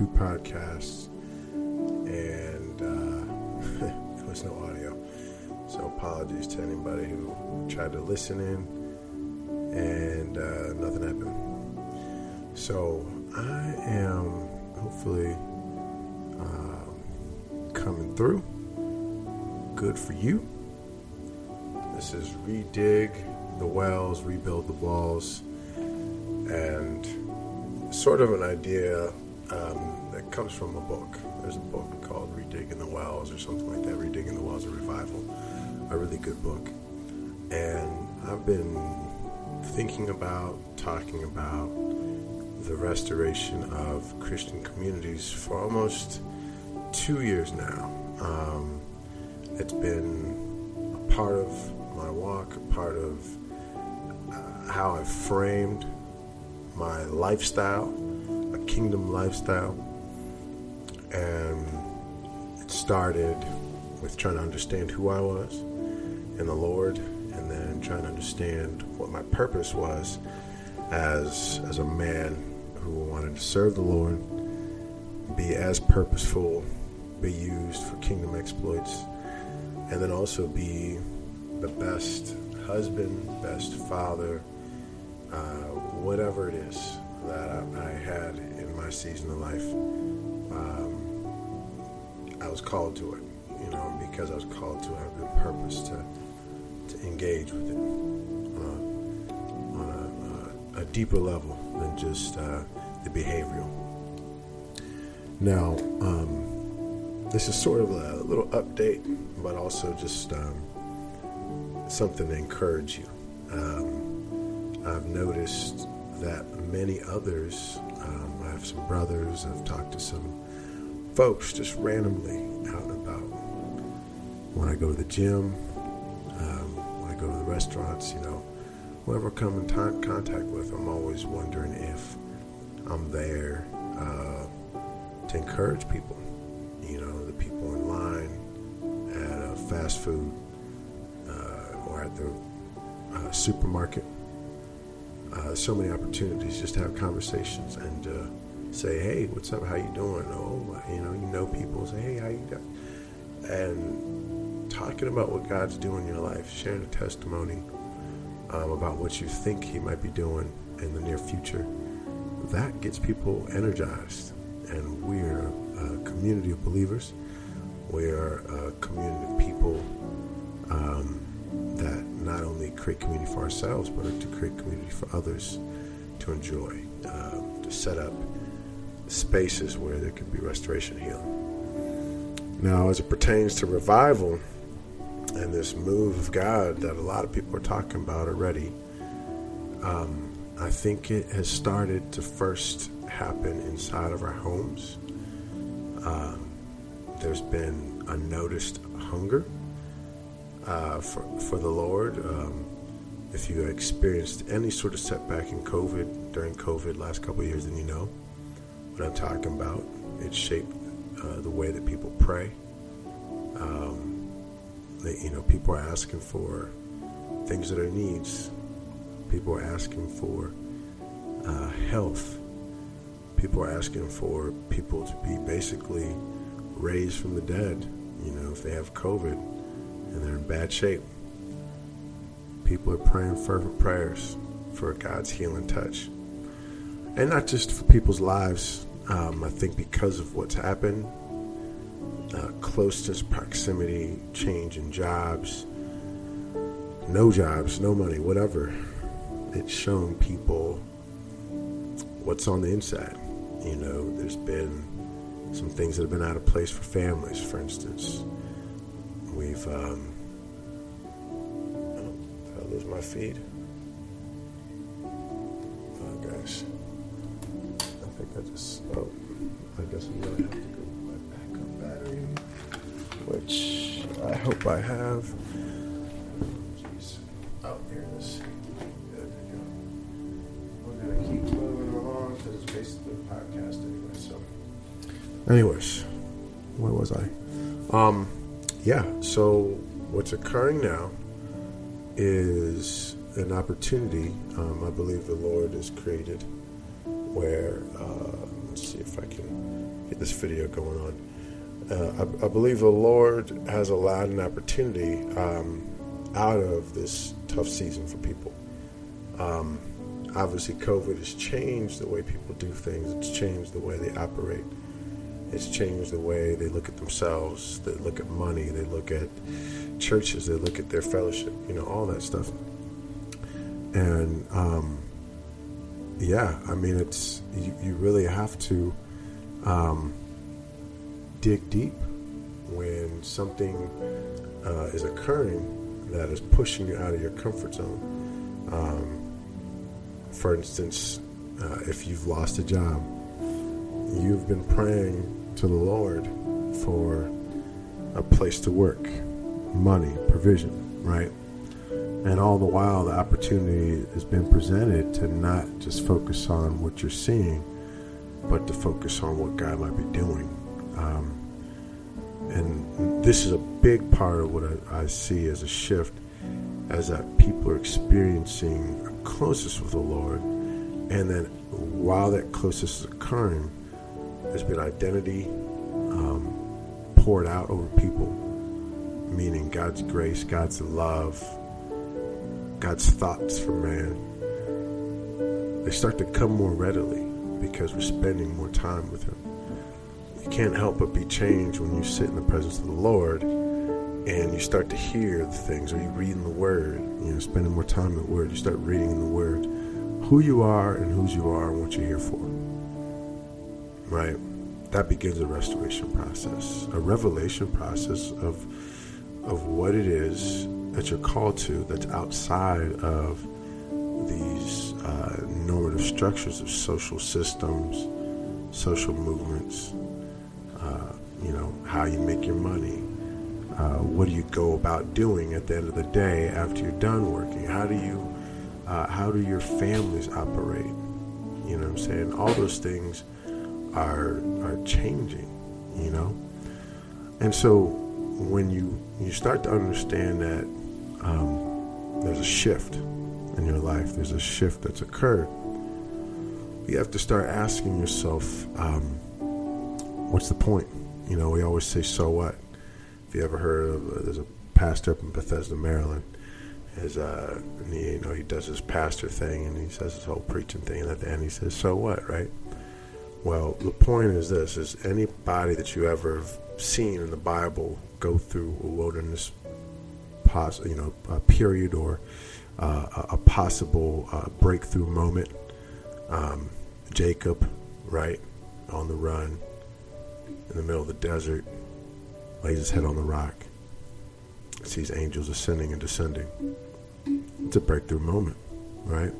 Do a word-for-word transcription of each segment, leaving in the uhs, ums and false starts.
two podcasts, and uh, it was no audio. So apologies to anybody who tried to listen in, and uh, nothing happened. So I am hopefully uh, coming through. Good for you. This is Redig the Wells, Rebuild the Walls, and sort of an idea um, that comes from a book. There's a book called Redigging the Wells or something like that, Redigging the Wells, a Revival, a really good book. And I've been thinking about, talking about the restoration of Christian communities for almost two years now. Um, it's been a part of my walk, a part of uh, how I've framed my lifestyle, a kingdom lifestyle. And it started with trying to understand who I was in the Lord, and then trying to understand what my purpose was as as a man who wanted to serve the Lord, be as purposeful, be used for kingdom exploits, and then also be the best husband, best father, uh, whatever it is that I, I had in my season of life. Um, I was called to it, you know, because I was called to it, I have good purpose to to engage with it on a, on a, a deeper level than just uh, the behavioral. Now, um, this is sort of a little update, but also just um, something to encourage you. Um, I've noticed that many others, um, I have some brothers, I've talked to some folks just randomly out and about. When I go to the gym, um, when I go to the restaurants, you know, whoever I come in t- contact with, I'm always wondering if I'm there uh, to encourage people. You know, the people in line at a fast food uh, or at the uh, supermarket. Uh, so many opportunities just to have conversations and uh, say, hey, what's up? How you doing? Oh, you know, you know people. Say, hey, how you doing? And talking about what God's doing in your life, sharing a testimony um, about what you think He might be doing in the near future, that gets people energized. And we're a community of believers. We're a community of people um, that not only create community for ourselves, but to create community for others to enjoy, uh, to set up spaces where there can be restoration, healing. Now, as it pertains to revival and this move of God that a lot of people are talking about already, um, I think it has started to first happen inside of our homes. Um, there's been a noticed hunger Uh, for, for the Lord. Um, if you experienced any sort of setback in COVID, during COVID last couple of years, then you know what I'm talking about. It shaped uh, the way that people pray. Um, they, you know, people are asking for things that are needs. People are asking for uh, health. People are asking for people to be basically raised from the dead. You know, if they have COVID and they're in bad shape, people are praying fervent prayers for God's healing touch. And not just for people's lives. Um, I think because of what's happened, uh, closeness, proximity, change in jobs, no jobs, no money, whatever, it's shown people what's on the inside. You know, there's been some things that have been out of place for families, for instance. We've, um, oh, did I lose my feed? Oh, gosh. I think I just, oh, I guess I'm going to have to go with my backup battery, which I hope I have. Jeez. Oh, here it is. There we go. We're going to keep moving along because it's basically a podcast anyway, so. Anyways, where was I? Um... Yeah, so what's occurring now is an opportunity. Um, I believe the Lord has created where, uh, let's see if I can get this video going on. Uh, I, I believe the Lord has allowed an opportunity um, out of this tough season for people. Um, obviously, COVID has changed the way people do things. It's changed the way they operate. It's changed the way they look at themselves. They look at money. They look at churches. They look at their fellowship. You know, all that stuff. And um, yeah, I mean, it's you, you really have to um, dig deep when something uh, is occurring that is pushing you out of your comfort zone. Um, for instance, uh, if you've lost a job, you've been praying to the Lord for a place to work, money, provision, right? And all the while, the opportunity has been presented to not just focus on what you're seeing, but to focus on what God might be doing. Um, and this is a big part of what I, I see as a shift, as that people are experiencing a closeness with the Lord, and then while that closeness is occurring, there's been identity um, poured out over people, meaning God's grace, God's love, God's thoughts for man. They start to come more readily because we're spending more time with Him. You can't help but be changed when you sit in the presence of the Lord and you start to hear the things, or you read in the Word, you know, spending more time in the Word. You start reading in the Word who you are and whose you are and what you're here for. Right, that begins a restoration process, a revelation process of of what it is that you're called to, that's outside of these uh, normative structures of social systems, social movements. Uh, you know, how you make your money, uh, what do you go about doing at the end of the day after you're done working? How do you, uh, how do your families operate? You know what I'm saying? All those things are are changing, you know? And so when you you start to understand that um, there's a shift in your life, there's a shift that's occurred, you have to start asking yourself, um, what's the point? You know, we always say, so what? If you ever heard of, uh, there's a pastor up in Bethesda, Maryland, his, uh, and he, you know, he does his pastor thing, and he says his whole preaching thing, and at the end he says, so what, right? Well, the point is this, is anybody that you ever have seen in the Bible go through a wilderness, pos- you know, a period or uh, a possible uh, breakthrough moment, um, Jacob, right, on the run, in the middle of the desert, lays his head on the rock, sees angels ascending and descending. It's a breakthrough moment, right?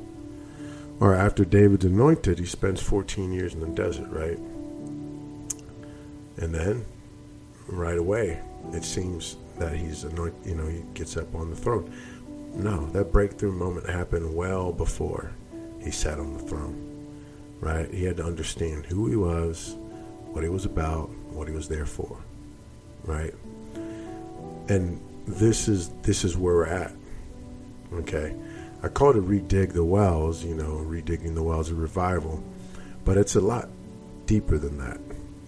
Or after David's anointed, he spends fourteen years in the desert, right? And then, right away, it seems that he's anointed, you know, he gets up on the throne. No, that breakthrough moment happened well before he sat on the throne, right? He had to understand who he was, what he was about, what he was there for, right? And this is this is where we're at, okay? I call it a redig the wells, you know, redigging the wells of revival, but it's a lot deeper than that.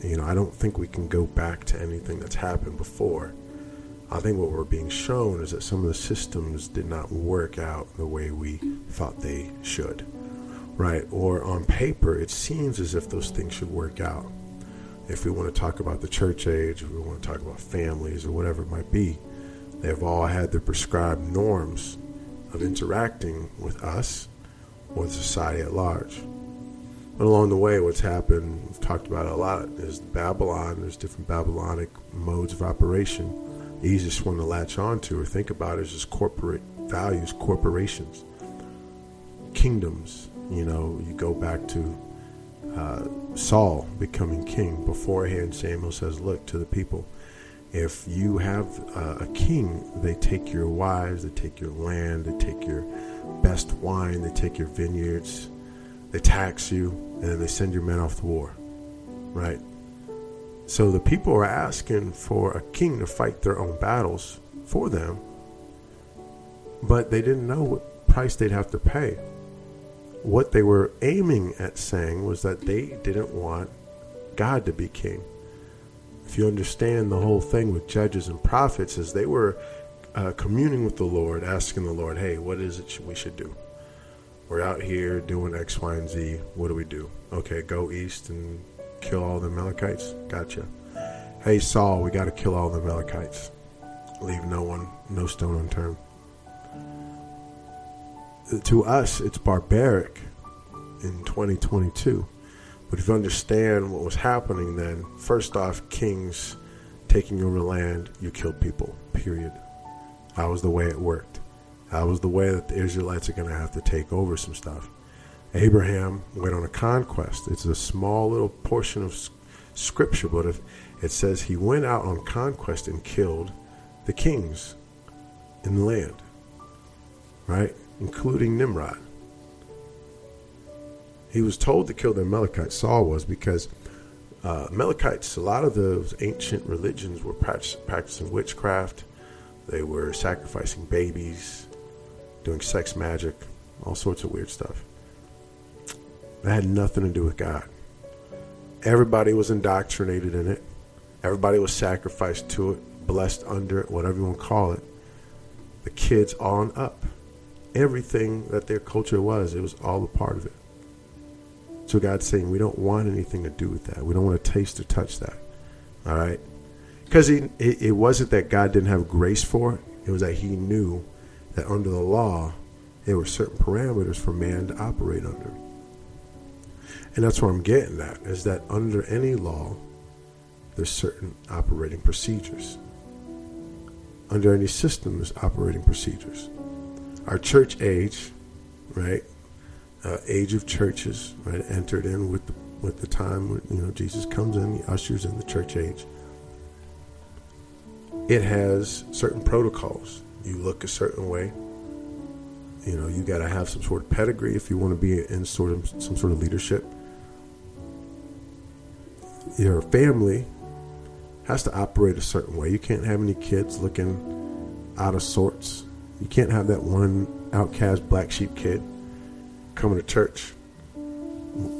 You know, I don't think we can go back to anything that's happened before. I think what we're being shown is that some of the systems did not work out the way we thought they should, right? Or on paper, it seems as if those things should work out. If we want to talk about the church age, if we want to talk about families or whatever it might be, they've all had their prescribed norms of interacting with us or the society at large. But along the way, what's happened, we've talked about it a lot, is Babylon. There's different Babylonic modes of operation. The easiest one to latch on to or think about is just corporate values, corporations, kingdoms. You know, you go back to uh, Saul becoming king. Beforehand, Samuel says, look, to the people, if you have uh, a king, they take your wives, they take your land, they take your best wine, they take your vineyards, they tax you, and then they send your men off to war, right? So the people are asking for a king to fight their own battles for them, but they didn't know what price they'd have to pay. What they were aiming at saying was that they didn't want God to be king. If you understand the whole thing with judges and prophets, is they were uh, communing with the Lord, asking the Lord, hey, what is it we should do? We're out here doing X, Y, and Z. What do we do? Okay, go east and kill all the Amalekites. Gotcha. Hey, Saul, we got to kill all the Amalekites. Leave no one, no stone unturned. To us, it's barbaric in twenty twenty-two. But if you understand what was happening then, first off, kings taking over land, you killed people, period. That was the way it worked. That was the way that the Israelites are going to have to take over some stuff. Abraham went on a conquest. It's a small little portion of scripture, but if it says he went out on conquest and killed the kings in the land, right? Including Nimrod. He was told to kill the Amalekites, Saul was, because uh, Amalekites, a lot of those ancient religions were practic- practicing witchcraft. They were sacrificing babies, doing sex magic, all sorts of weird stuff. That had nothing to do with God. Everybody was indoctrinated in it. Everybody was sacrificed to it, blessed under it, whatever you want to call it. The kids on up. Everything that their culture was, it was all a part of it. So God's saying, we don't want anything to do with that. We don't want to taste or touch that. All right? Because he, it, it wasn't that God didn't have grace for it. It was that he knew that under the law, there were certain parameters for man to operate under. And that's where I'm getting at, is that under any law, there's certain operating procedures. Under any system, there's operating procedures. Our church age, right? Uh, age of churches, right, entered in with the, with the time when, you know, Jesus comes in, he ushers in the church age. It has certain protocols. You look a certain way. You know, you got to have some sort of pedigree if you want to be in sort of some sort of leadership. Your family has to operate a certain way. You can't have any kids looking out of sorts. You can't have that one outcast black sheep kid coming to church,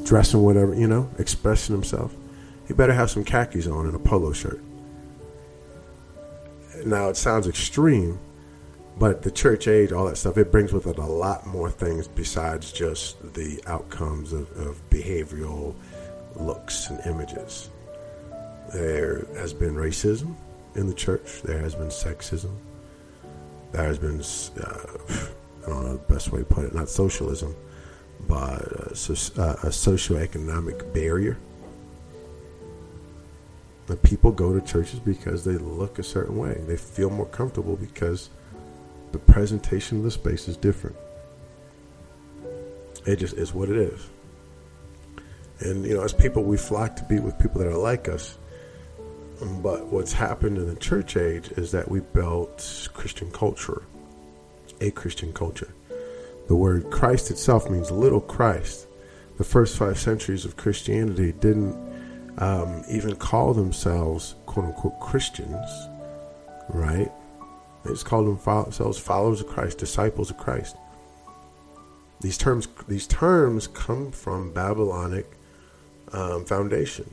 dressing whatever, you know, expressing himself. He better have some khakis on and a polo shirt. Now, it sounds extreme, but the church age, all that stuff, it brings with it a lot more things besides just the outcomes of, of behavioral looks and images. There has been racism in the church. There has been sexism. There has been, uh, I don't know the best way to put it, not socialism, but a, a socioeconomic barrier. The people go to churches because they look a certain way. They feel more comfortable because the presentation of the space is different. It just is what it is. And, you know, as people, we flock to be with people that are like us. But what's happened in the church age is that we built Christian culture, a Christian culture. The word Christ itself means little Christ. The first five centuries of Christianity didn't Um, even call themselves quote unquote Christians, right? They just call themselves followers of Christ, disciples of Christ. These terms, these terms come from Babylonic um, foundation.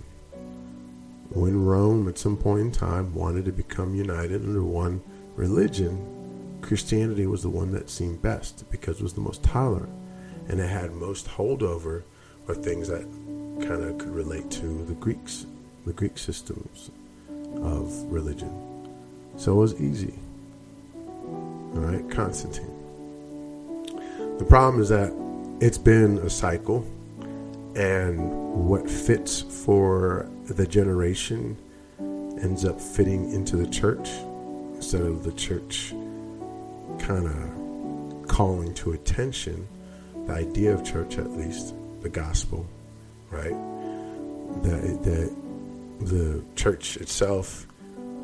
When Rome at some point in time wanted to become united under one religion, Christianity was the one that seemed best because it was the most tolerant and it had most holdover for things that kind of could relate to the Greeks, the Greek systems of religion. So it was easy. All right, Constantine. The problem is that it's been a cycle, and what fits for the generation ends up fitting into the church instead of the church kind of calling to attention the idea of church, at least the gospel. Right, that that the church itself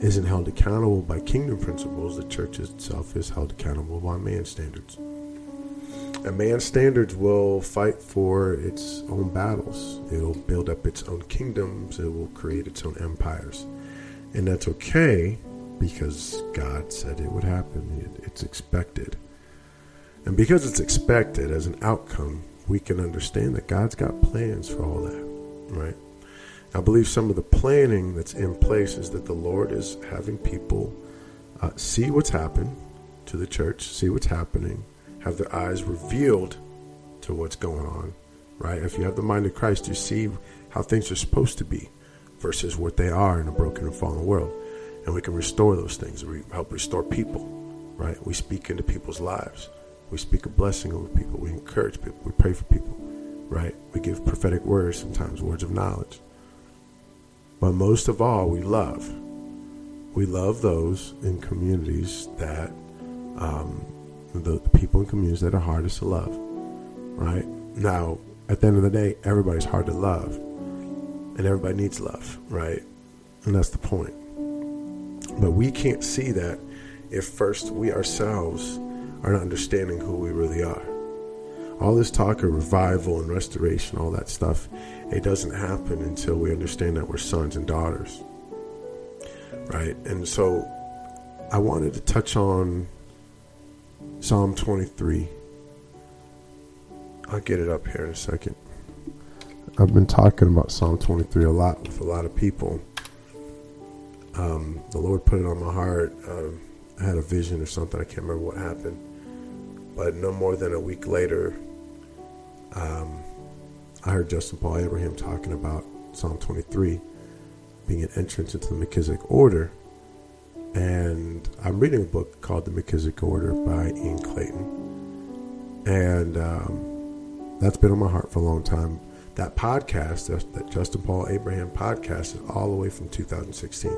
isn't held accountable by kingdom principles. The church itself is held accountable by man's standards. And man's standards will fight for its own battles. It'll build up its own kingdoms. It will create its own empires, and that's okay because God said it would happen. It's expected, and because it's expected as an outcome, we can understand that God's got plans for all that, right? I believe some of the planning that's in place is that the Lord is having people uh, see what's happened to the church, see what's happening, have their eyes revealed to what's going on, right? If you have the mind of Christ, you see how things are supposed to be versus what they are in a broken and fallen world. And we can restore those things. We help restore people, right? We speak into people's lives. We speak a blessing over people. We encourage people. We pray for people, right? We give prophetic words sometimes, words of knowledge. But most of all, we love. We love those in communities that, um, the, the people in communities that are hardest to love, right? Now, at the end of the day, everybody's hard to love, and everybody needs love, right? And that's the point. But we can't see that if first we ourselves are not understanding who we really are. All this talk of revival and restoration, all that stuff, it doesn't happen until we understand that we're sons and daughters, right? And so I wanted to touch on Psalm twenty-three. I'll get it up here in a second. I've been talking about Psalm twenty-three a lot with a lot of people. Um, the Lord put it on my heart. Uh, I had a vision or something. I can't remember what happened. But no more than a week later, um, I heard Justin Paul Abraham talking about Psalm twenty-three being an entrance into the McKissick Order. And I'm reading a book called The McKissick Order by Ian Clayton. And um, that's been on my heart for a long time. That podcast, that, that Justin Paul Abraham podcast, is all the way from two thousand sixteen.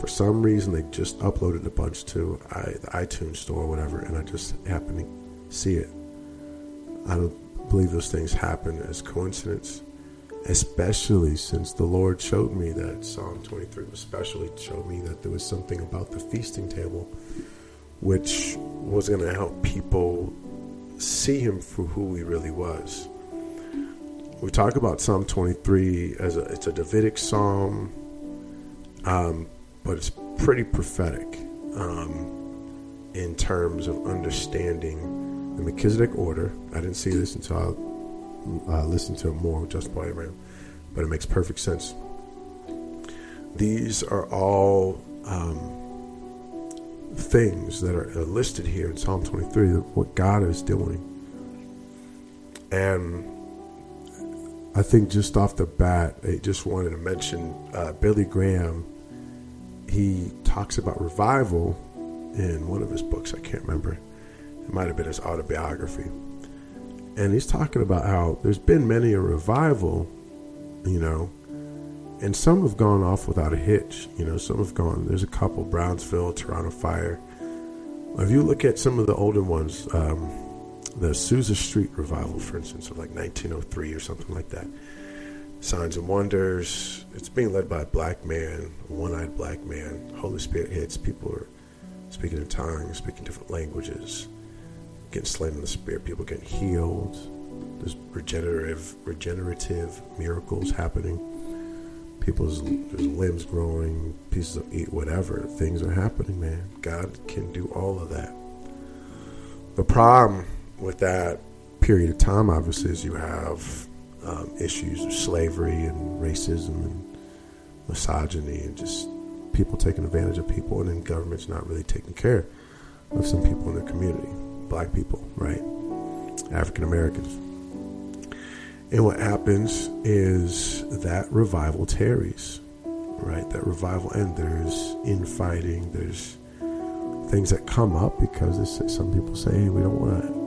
For some reason, they just uploaded a bunch to I, the iTunes store or whatever, and I just happened to see it. I don't believe those things happen as coincidence, especially since the Lord showed me that Psalm twenty-three was special. He showed me that there was something about the feasting table, which was going to help people see him for who he really was. We talk about Psalm twenty-three as a, it's a Davidic psalm. Um... But it's pretty prophetic um, in terms of understanding the Melchizedek order. I didn't see this until I uh, listened to it more with Justin Paul Abraham, but it makes perfect sense. These are all um, things that are listed here in Psalm twenty-three, what God is doing. And I think just off the bat, I just wanted to mention uh, Billy Graham. He talks about revival in one of his books. I can't remember. It might have been his autobiography. And he's talking about how there's been many a revival, you know, and some have gone off without a hitch. You know, some have gone. There's a couple, Brownsville, Toronto Fire. If you look at some of the older ones, um, the Sousa Street revival, for instance, of like nineteen oh three or something like that. Signs and Wonders. It's being led by a black man, a one-eyed black man. Holy Spirit hits. People are speaking in tongues, speaking different languages, getting slain in the spirit. People getting healed. There's regenerative, regenerative miracles happening. People's there's limbs growing, pieces of meat, whatever. Things are happening, man. God can do all of that. The problem with that period of time, obviously, is you have Um, issues of slavery and racism and misogyny and just people taking advantage of people, and then government's not really taking care of some people in their community, black people, right? African Americans. And what happens is that revival tarries, right? That revival ends. There's infighting. There's things that come up because they say, some people say, hey, we don't want to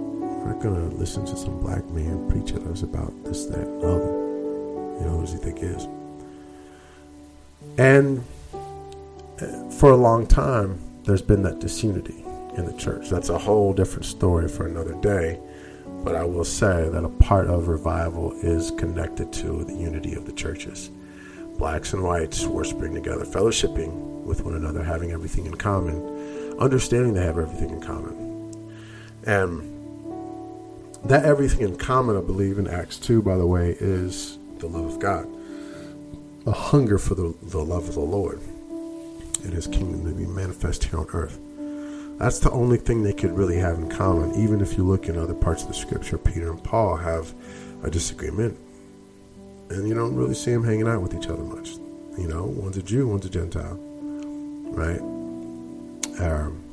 We're not going to listen to some black man preach at us about this, that, and other. You know, who does he think he is? And for a long time, there's been that disunity in the church. That's a whole different story for another day. But I will say that a part of revival is connected to the unity of the churches. Blacks and whites worshiping together, fellowshipping with one another, having everything in common, understanding they have everything in common. And that everything in common, I believe, in Acts two, by the way, is the love of God. A hunger for the, the love of the Lord and his kingdom to be manifest here on earth. That's the only thing they could really have in common. Even if you look in other parts of the scripture, Peter and Paul have a disagreement and you don't really see them hanging out with each other much. You know, one's a Jew, one's a Gentile, right? Um,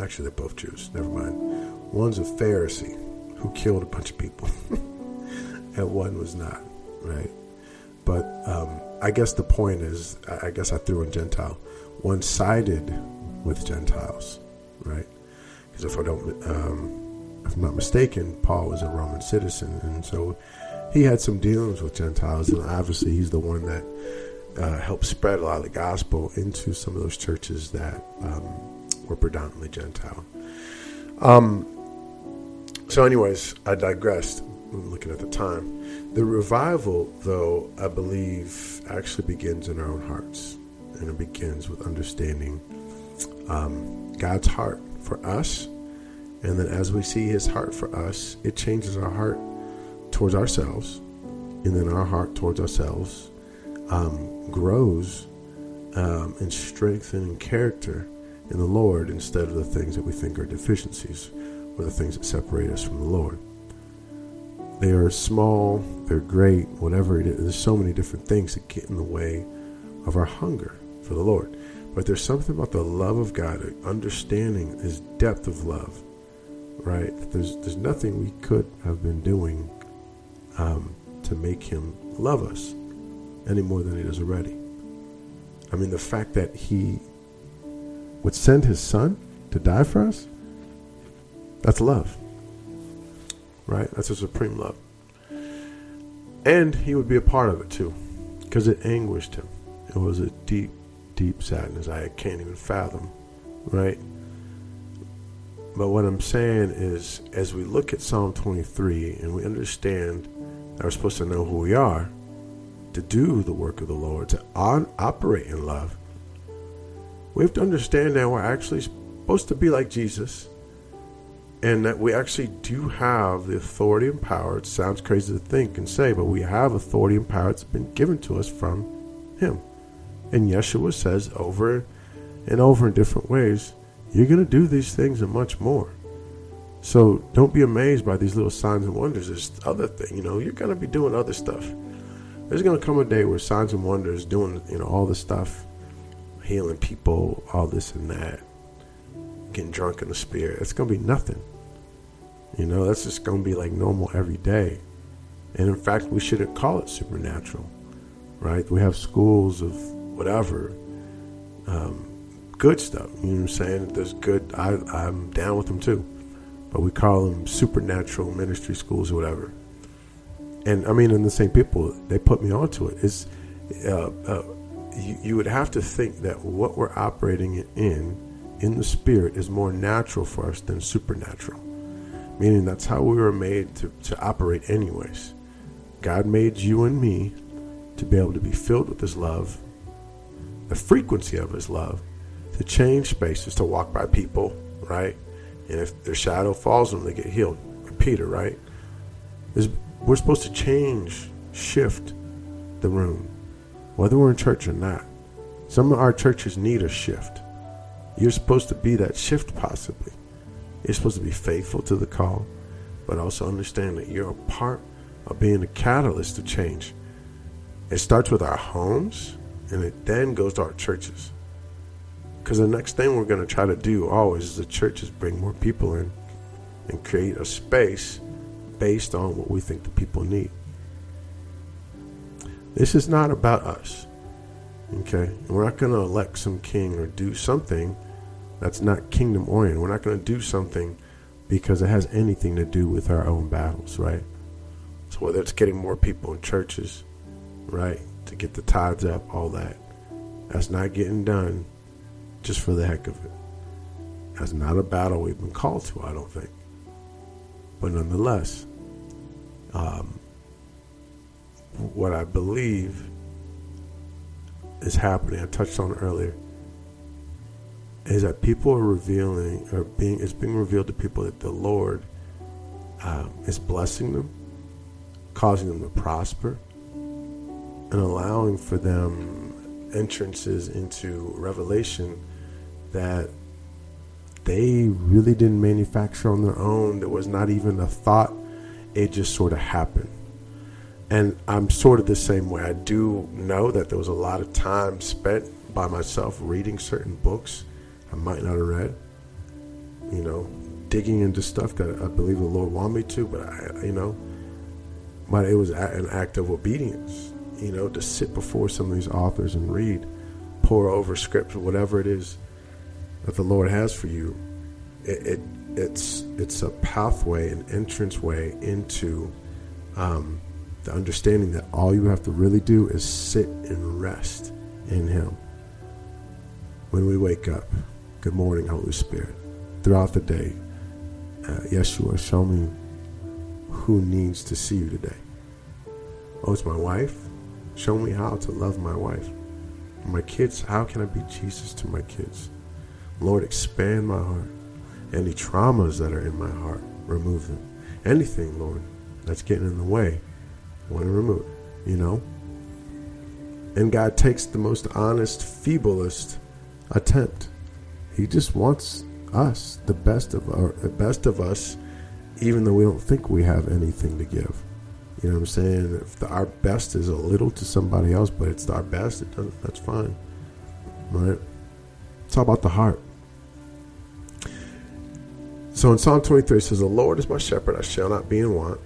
actually, they're both Jews. Never mind. One's a Pharisee who killed a bunch of people, and one was not, right? But um, I guess the point is, I guess I threw in Gentile. One sided with Gentiles, right? Because if I don't, um, if I'm not mistaken, Paul was a Roman citizen, and so he had some dealings with Gentiles, and obviously he's the one that uh, helped spread a lot of the gospel into some of those churches that um, were predominantly Gentile. Um. So, anyways, I digressed. I'm looking at the time. The revival, though, I believe, actually begins in our own hearts. And it begins with understanding um, God's heart for us. And then as we see his heart for us, it changes our heart towards ourselves. And then our heart towards ourselves um, grows um, in strength and in character in the Lord, instead of the things that we think are deficiencies or the things that separate us from the Lord. They are small, they're great, whatever it is. There's so many different things that get in the way of our hunger for the Lord. But there's something about the love of God, understanding his depth of love, right? There's there's nothing we could have been doing um, to make him love us any more than he does already. I mean, the fact that he would send his son to die for us, that's love, right? That's a supreme love. And he would be a part of it too, because it anguished him. It was a deep, deep sadness I can't even fathom, right? But what I'm saying is, as we look at Psalm twenty-three and we understand that we're supposed to know who we are, to do the work of the Lord, to on, operate in love, we have to understand that we're actually supposed to be like Jesus, and that we actually do have the authority and power. It sounds crazy to think and say, but we have authority and power that's been given to us from him. And Yeshua says over and over in different ways, you're going to do these things and much more. So don't be amazed by these little signs and wonders. There's other thing, you know, you're going to be doing other stuff. There's going to come a day where signs and wonders, doing, you know, all this stuff, healing people, all this and that, getting drunk in the spirit. It's going to be nothing. You know, that's just going to be like normal every day. And in fact, we shouldn't call it supernatural, right? We have schools of whatever, um, good stuff. You know what I'm saying? There's good, I, I'm down with them too. But we call them supernatural ministry schools or whatever. And I mean, and the same people, they put me onto it. It's, uh, uh, you, you would have to think that what we're operating in, in the spirit, is more natural for us than supernatural. Meaning that's how we were made to, to operate anyways. God made you and me to be able to be filled with his love, the frequency of his love, to change spaces, to walk by people, right? And if their shadow falls on them, they get healed. Peter, right? We're supposed to change, shift the room, whether we're in church or not. Some of our churches need a shift. You're supposed to be that shift, possibly. You're supposed to be faithful to the call, but also understand that you're a part of being a catalyst to change. It starts with our homes, and it then goes to our churches. Because the next thing we're going to try to do always is the churches bring more people in and create a space based on what we think the people need. This is not about us. Okay? We're not going to elect some king or do something that's not kingdom oriented. We're not going to do something because it has anything to do with our own battles, right? So whether it's getting more people in churches, right, to get the tithes up, all that, that's not getting done just for the heck of it. That's not a battle we've been called to, I don't think. But nonetheless, um, what I believe is happening, I touched on earlier, is that people are revealing, or being, it's being revealed to people that the Lord um, is blessing them, causing them to prosper, and allowing for them entrances into revelation that they really didn't manufacture on their own. There was not even a thought. It just sort of happened. And I'm sort of the same way. I do know that there was a lot of time spent by myself reading certain books I might not have read, you know, digging into stuff that I believe the Lord wanted me to, but I, you know, but it was an act of obedience, you know, to sit before some of these authors and read, pour over scripture, whatever it is that the Lord has for you. It, it it's it's a pathway, an entrance way into um, the understanding that all you have to really do is sit and rest in Him. When we wake up, good morning, Holy Spirit. Throughout the day, uh, Yeshua, show me who needs to see you today. Oh, it's my wife? Show me how to love my wife. My kids, how can I be Jesus to my kids? Lord, expand my heart. Any traumas that are in my heart, remove them. Anything, Lord, that's getting in the way, I want to remove it, you know? And God takes the most honest, feeblest attempt. He just wants us, the best of our, the best of us, even though we don't think we have anything to give. You know what I'm saying? If the, our best is a little to somebody else, but it's our best, it doesn't, that's fine. Right? It's all about the heart. So in Psalm twenty-three, it says, "The Lord is my shepherd, I shall not be in want.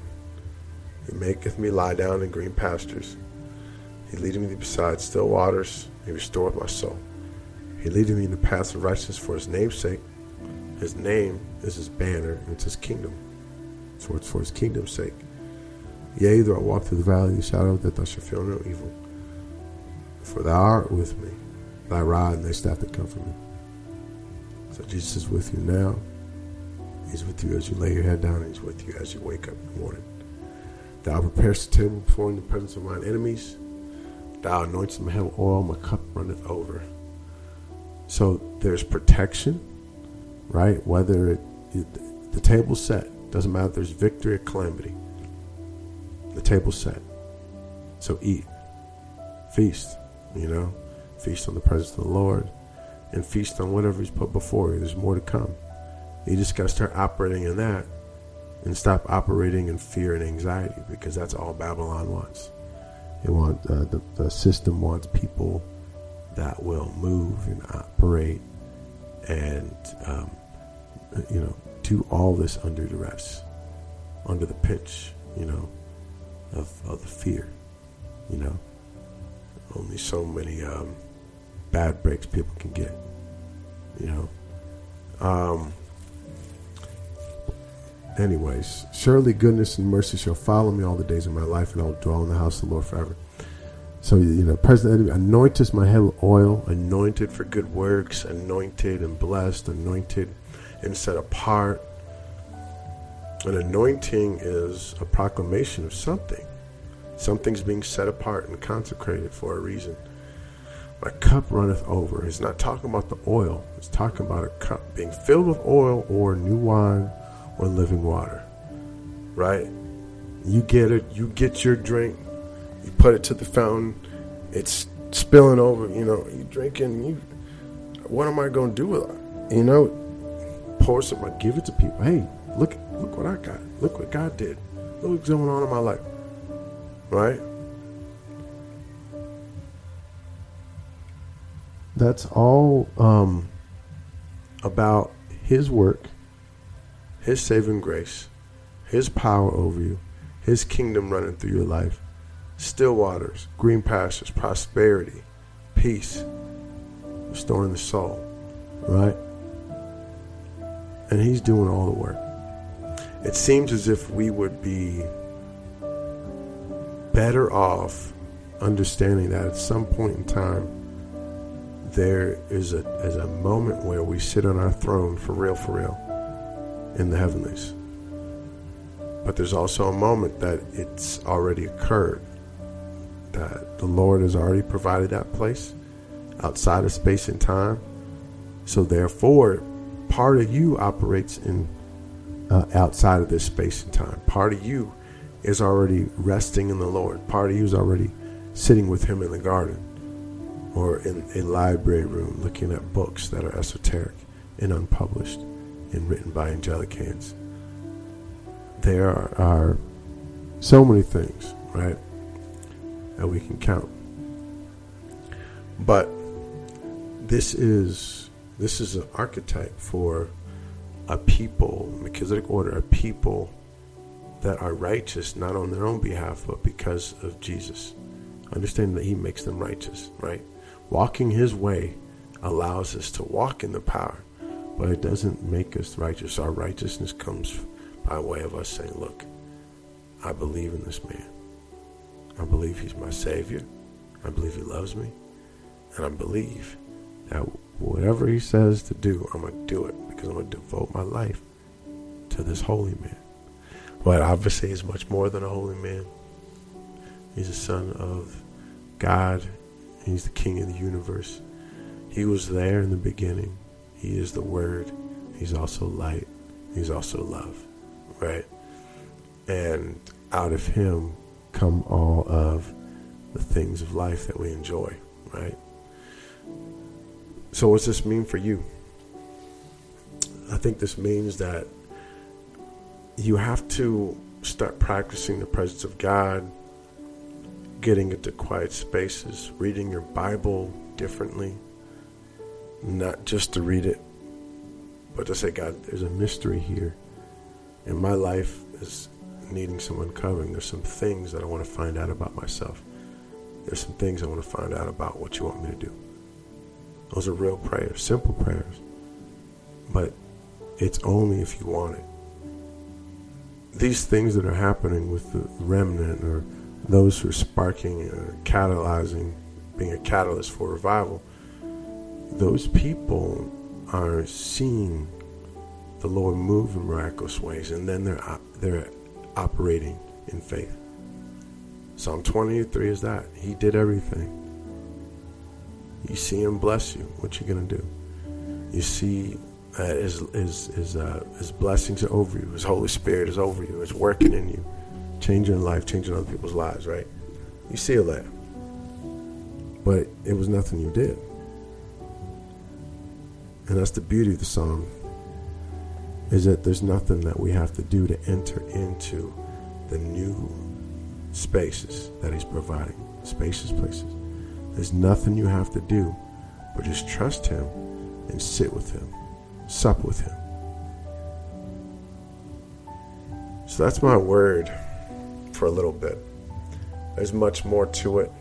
He maketh me lie down in green pastures. He leadeth me beside still waters. He restoreth my soul. He leadeth me in the paths of righteousness for his name's sake." His name is his banner, and it's his kingdom. So it's for his kingdom's sake. "Yea, though I walk through the valley of the shadow of death, I shall fear no evil. For thou art with me. Thy rod and thy staff that comfort me." So Jesus is with you now. He's with you as you lay your head down. He's with you as you wake up in the morning. "Thou preparest a table before me in the presence of mine enemies. Thou anointest my head with oil, my cup runneth over." So there's protection, right? Whether it, it, the table's set, doesn't matter if there's victory or calamity. The table's set. So eat, feast, you know, feast on the presence of the Lord, and feast on whatever He's put before you. There's more to come. You just got to start operating in that and stop operating in fear and anxiety, because that's all Babylon wants. It want, uh, the, the system wants people that will move and operate and, um, you know, do all this under duress, under the pinch, you know, of, of the fear, you know. Only so many um, bad breaks people can get, you know. Um, anyways, "Surely goodness and mercy shall follow me all the days of my life, and I will dwell in the house of the Lord forever." So, you know, President anointeth my head with oil, anointed for good works, anointed and blessed, anointed and set apart. An anointing is a proclamation of something. Something's being set apart and consecrated for a reason. "My cup runneth over." It's not talking about the oil. It's talking about a cup being filled with oil or new wine or living water, right? You get it. You get your drink. You put it to the fountain. It's spilling over. You know, you drinking. You, what am I going to do with it? You know, pour some. I give it to people. Hey, look, look what I got. Look what God did. Look what's going on in my life, right? That's all um, about His work, His saving grace, His power over you, His kingdom running through your life. Still waters, green pastures, prosperity, peace, restoring the soul, right? And He's doing all the work. It seems as if we would be better off understanding that at some point in time, there is a, is a moment where we sit on our throne for real, for real, in the heavenlies. But there's also a moment that it's already occurred, that the Lord has already provided that place outside of space and time. So therefore, part of you operates in uh, outside of this space and time. Part of you is already resting in the Lord. Part of you is already sitting with Him in the garden or in a library room looking at books that are esoteric and unpublished and written by angelic hands. There are so many things, right? and we can count. But this is this is an archetype for a people, Melchizedek order, a people that are righteous, not on their own behalf, but because of Jesus. Understanding that he makes them righteous, right? Walking his way allows us to walk in the power, but it doesn't make us righteous. Our righteousness comes by way of us saying, look, I believe in this man. I believe he's my savior. I believe he loves me. And I believe that whatever he says to do, I'm going to do it, because I'm going to devote my life to this holy man. But obviously he's much more than a holy man. He's the son of God. He's the king of the universe. He was there in the beginning. He is the word. He's also light. He's also love, right? And out of him come all of the things of life that we enjoy, right? So what's this mean for you? I think this means that you have to start practicing the presence of God, getting into quiet spaces, reading your Bible differently, not just to read it, but to say, God, there's a mystery here, and my life is needing some uncovering. There's some things that I want to find out about myself. There's some things I want to find out about what you want me to do. Those are real prayers, simple prayers, but it's only if you want it. These things that are happening with the remnant, or those who are sparking or catalyzing, being a catalyst for revival, those people are seeing the Lord move in miraculous ways, and then they're they're operating in faith. Psalm twenty-three is that. He did everything. You see him bless you. What you gonna do? You see uh, his his his, uh, his blessings are over you. His Holy Spirit is over you. It's working in you, changing life, changing other people's lives, right? You see all that. But it was nothing you did. And that's the beauty of the psalm, is that there's nothing that we have to do to enter into the new spaces that he's providing, spaces, places. There's nothing you have to do, but just trust him and sit with him, sup with him. So that's my word for a little bit. There's much more to it.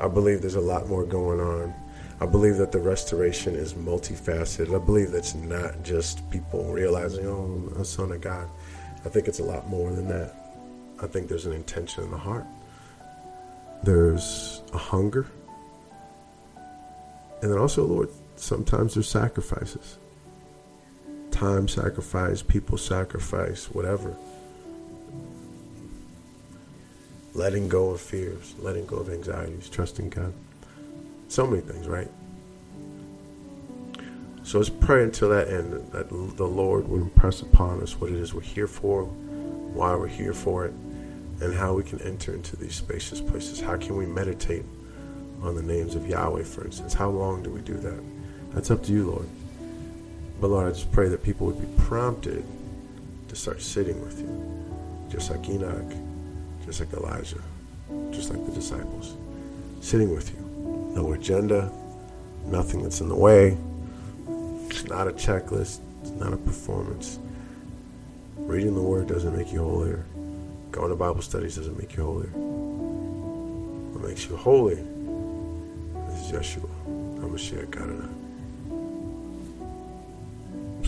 I believe there's a lot more going on. I believe that the restoration is multifaceted. I believe that's not just people realizing, oh, I'm a son of God. I think it's a lot more than that. I think there's an intention in the heart. There's a hunger. And then also, Lord, sometimes there's sacrifices. Time sacrifice, people sacrifice, whatever. Letting go of fears, letting go of anxieties, trusting God. So many things, right? So let's pray until that end, that the Lord would impress upon us what it is we're here for, why we're here for it, and how we can enter into these spacious places. How can we meditate on the names of Yahweh, for instance? How long do we do that? That's up to you, Lord. But Lord, I just pray that people would be prompted to start sitting with you, just like Enoch, just like Elijah, just like the disciples, sitting with you. No agenda, nothing that's in the way. It's not a checklist. It's not a performance. Reading the word doesn't make you holier. Going to Bible studies doesn't make you holier. What makes you holy is Yeshua, HaMashiach Adonai.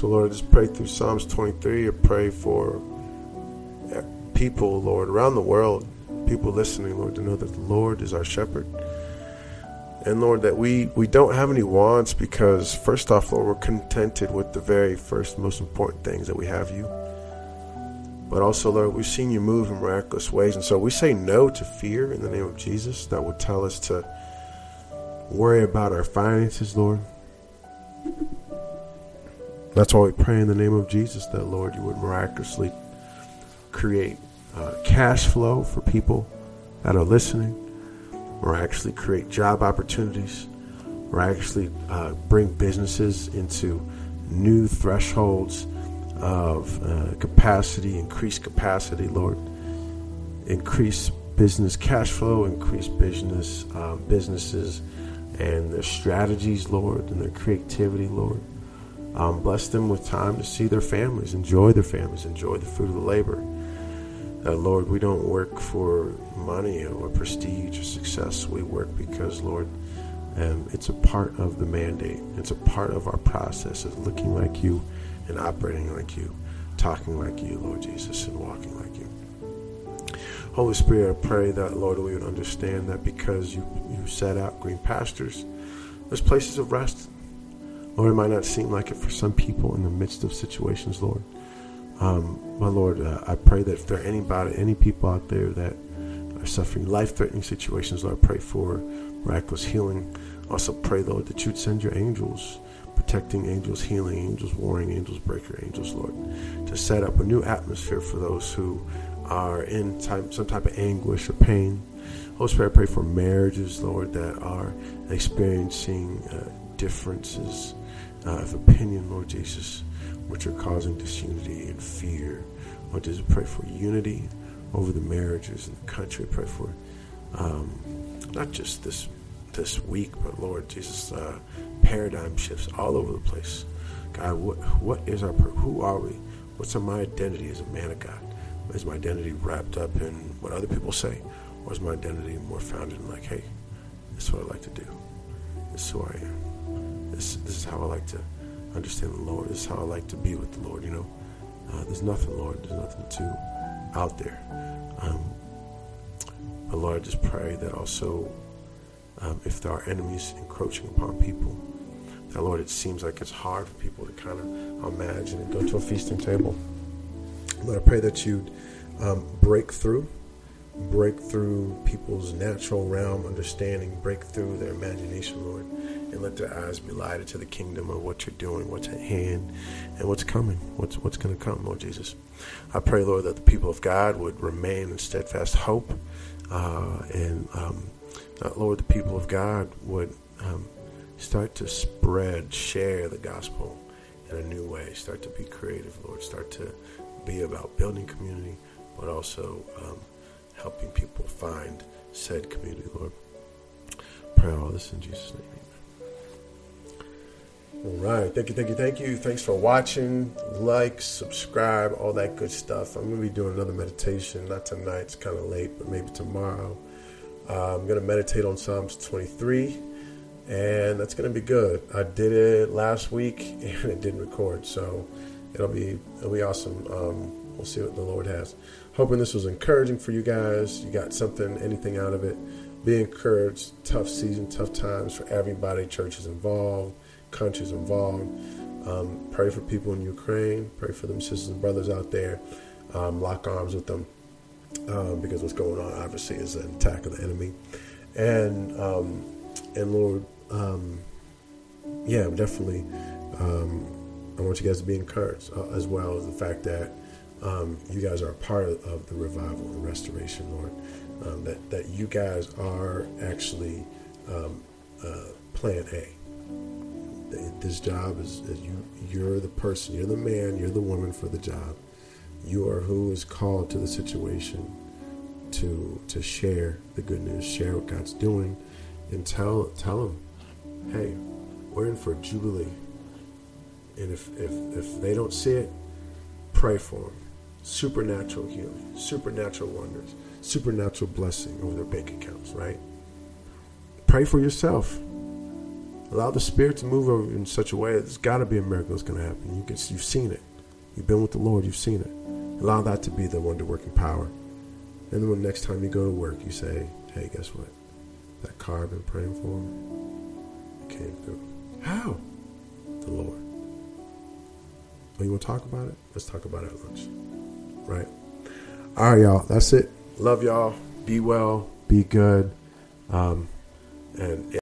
So Lord, I just pray through Psalms twenty-three. I pray for people, Lord, around the world, people listening, Lord, to know that the Lord is our shepherd. And Lord, that we, we don't have any wants, because first off, Lord, we're contented with the very first most important things, that we have you. But also, Lord, we've seen you move in miraculous ways. And so we say no to fear in the name of Jesus that would tell us to worry about our finances, Lord. That's why we pray in the name of Jesus that, Lord, you would miraculously create uh, cash flow for people that are listening. Or actually create job opportunities, or actually uh, bring businesses into new thresholds of uh, capacity, increased capacity, Lord. Increase business cash flow, increase business uh, businesses and their strategies, Lord, and their creativity, Lord. Um, bless them with time to see their families, enjoy their families, enjoy the fruit of the labor. Uh, Lord, we don't work for money or prestige or success. We work because, Lord, um, it's a part of the mandate. It's a part of our process of looking like you and operating like you, talking like you, Lord Jesus, and walking like you. Holy Spirit, I pray that, Lord, we would understand that because you, you set out green pastures, there's places of rest. Lord, it might not seem like it for some people in the midst of situations, Lord. Um, my Lord, uh, I pray that if there are anybody, any people out there that are suffering life-threatening situations, Lord, I pray for miraculous healing. Also pray, Lord, that you'd send your angels, protecting angels, healing angels, warring angels, breaker angels, Lord, to set up a new atmosphere for those who are in type, some type of anguish or pain. Holy Spirit, I pray for marriages, Lord, that are experiencing uh, differences uh, of opinion, Lord Jesus, which are causing disunity and fear. Lord Jesus, pray for unity over the marriages in the country. Pray for um, not just this this week, but Lord Jesus, uh, paradigm shifts all over the place. God, what what is our who are we? What's my identity as a man of God? Is my identity wrapped up in what other people say, or is my identity more founded in like, hey, this is what I like to do. This is who I am. This this is how I like to understand the Lord. This is how I like to be with the Lord, you know. Uh, there's nothing, Lord. There's nothing to out there. Um, but, Lord, I just pray that also um, if there are enemies encroaching upon people, that, Lord, it seems like it's hard for people to kind of imagine and go to a feasting table. Lord, I pray that you'd um, break through, break through people's natural realm understanding, break through their imagination, Lord, and let their eyes be lighted to the kingdom of what you're doing, what's at hand, and what's coming, what's what's going to come, Lord Jesus. I pray, Lord, that the people of God would remain in steadfast hope, uh, and um, that, Lord, the people of God would um, start to spread, share the gospel in a new way, start to be creative, Lord, start to be about building community, but also um, helping people find said community, Lord. Pray all this in Jesus' name. Amen. All right. Thank you, thank you, thank you. Thanks for watching. Like, subscribe, all that good stuff. I'm going to be doing another meditation. Not tonight. It's kind of late, but maybe tomorrow. Uh, I'm going to meditate on Psalms twenty-three, and that's going to be good. I did it last week, and it didn't record, so It'll be it'll be awesome. Um, we'll see what the Lord has. Hoping this was encouraging for you guys. You got something, anything out of it. Be encouraged. Tough season, tough times for everybody. Churches involved, countries involved. Um, pray for people in Ukraine. Pray for them sisters and brothers out there. Um, lock arms with them um, because what's going on obviously is an attack of the enemy. And um, and Lord, um, yeah, definitely. Um, I want you guys to be encouraged, uh, as well as the fact that um, you guys are a part of, of the revival and restoration, Lord, um, that, that you guys are actually um, uh, plan A. This job is, is you, you're the person, you're the man, you're the woman for the job. You are who is called to the situation to to share the good news, share what God's doing, and tell, tell them, hey, we're in for a jubilee. And if, if, if they don't see it, pray for them. Supernatural healing, supernatural wonders, supernatural blessing over their bank accounts, right? Pray for yourself. Allow the Spirit to move over in such a way that there's got to be a miracle that's going to happen. You can, you've seen it. You've been with the Lord. You've seen it. Allow that to be the wonder-working power. And then when next time you go to work, you say, hey, guess what? That car I've been praying for came through. How? The Lord. You want to talk about it? Let's talk about it at lunch. Right? All right, y'all. That's it. Love y'all. Be well. Be good. Um, and.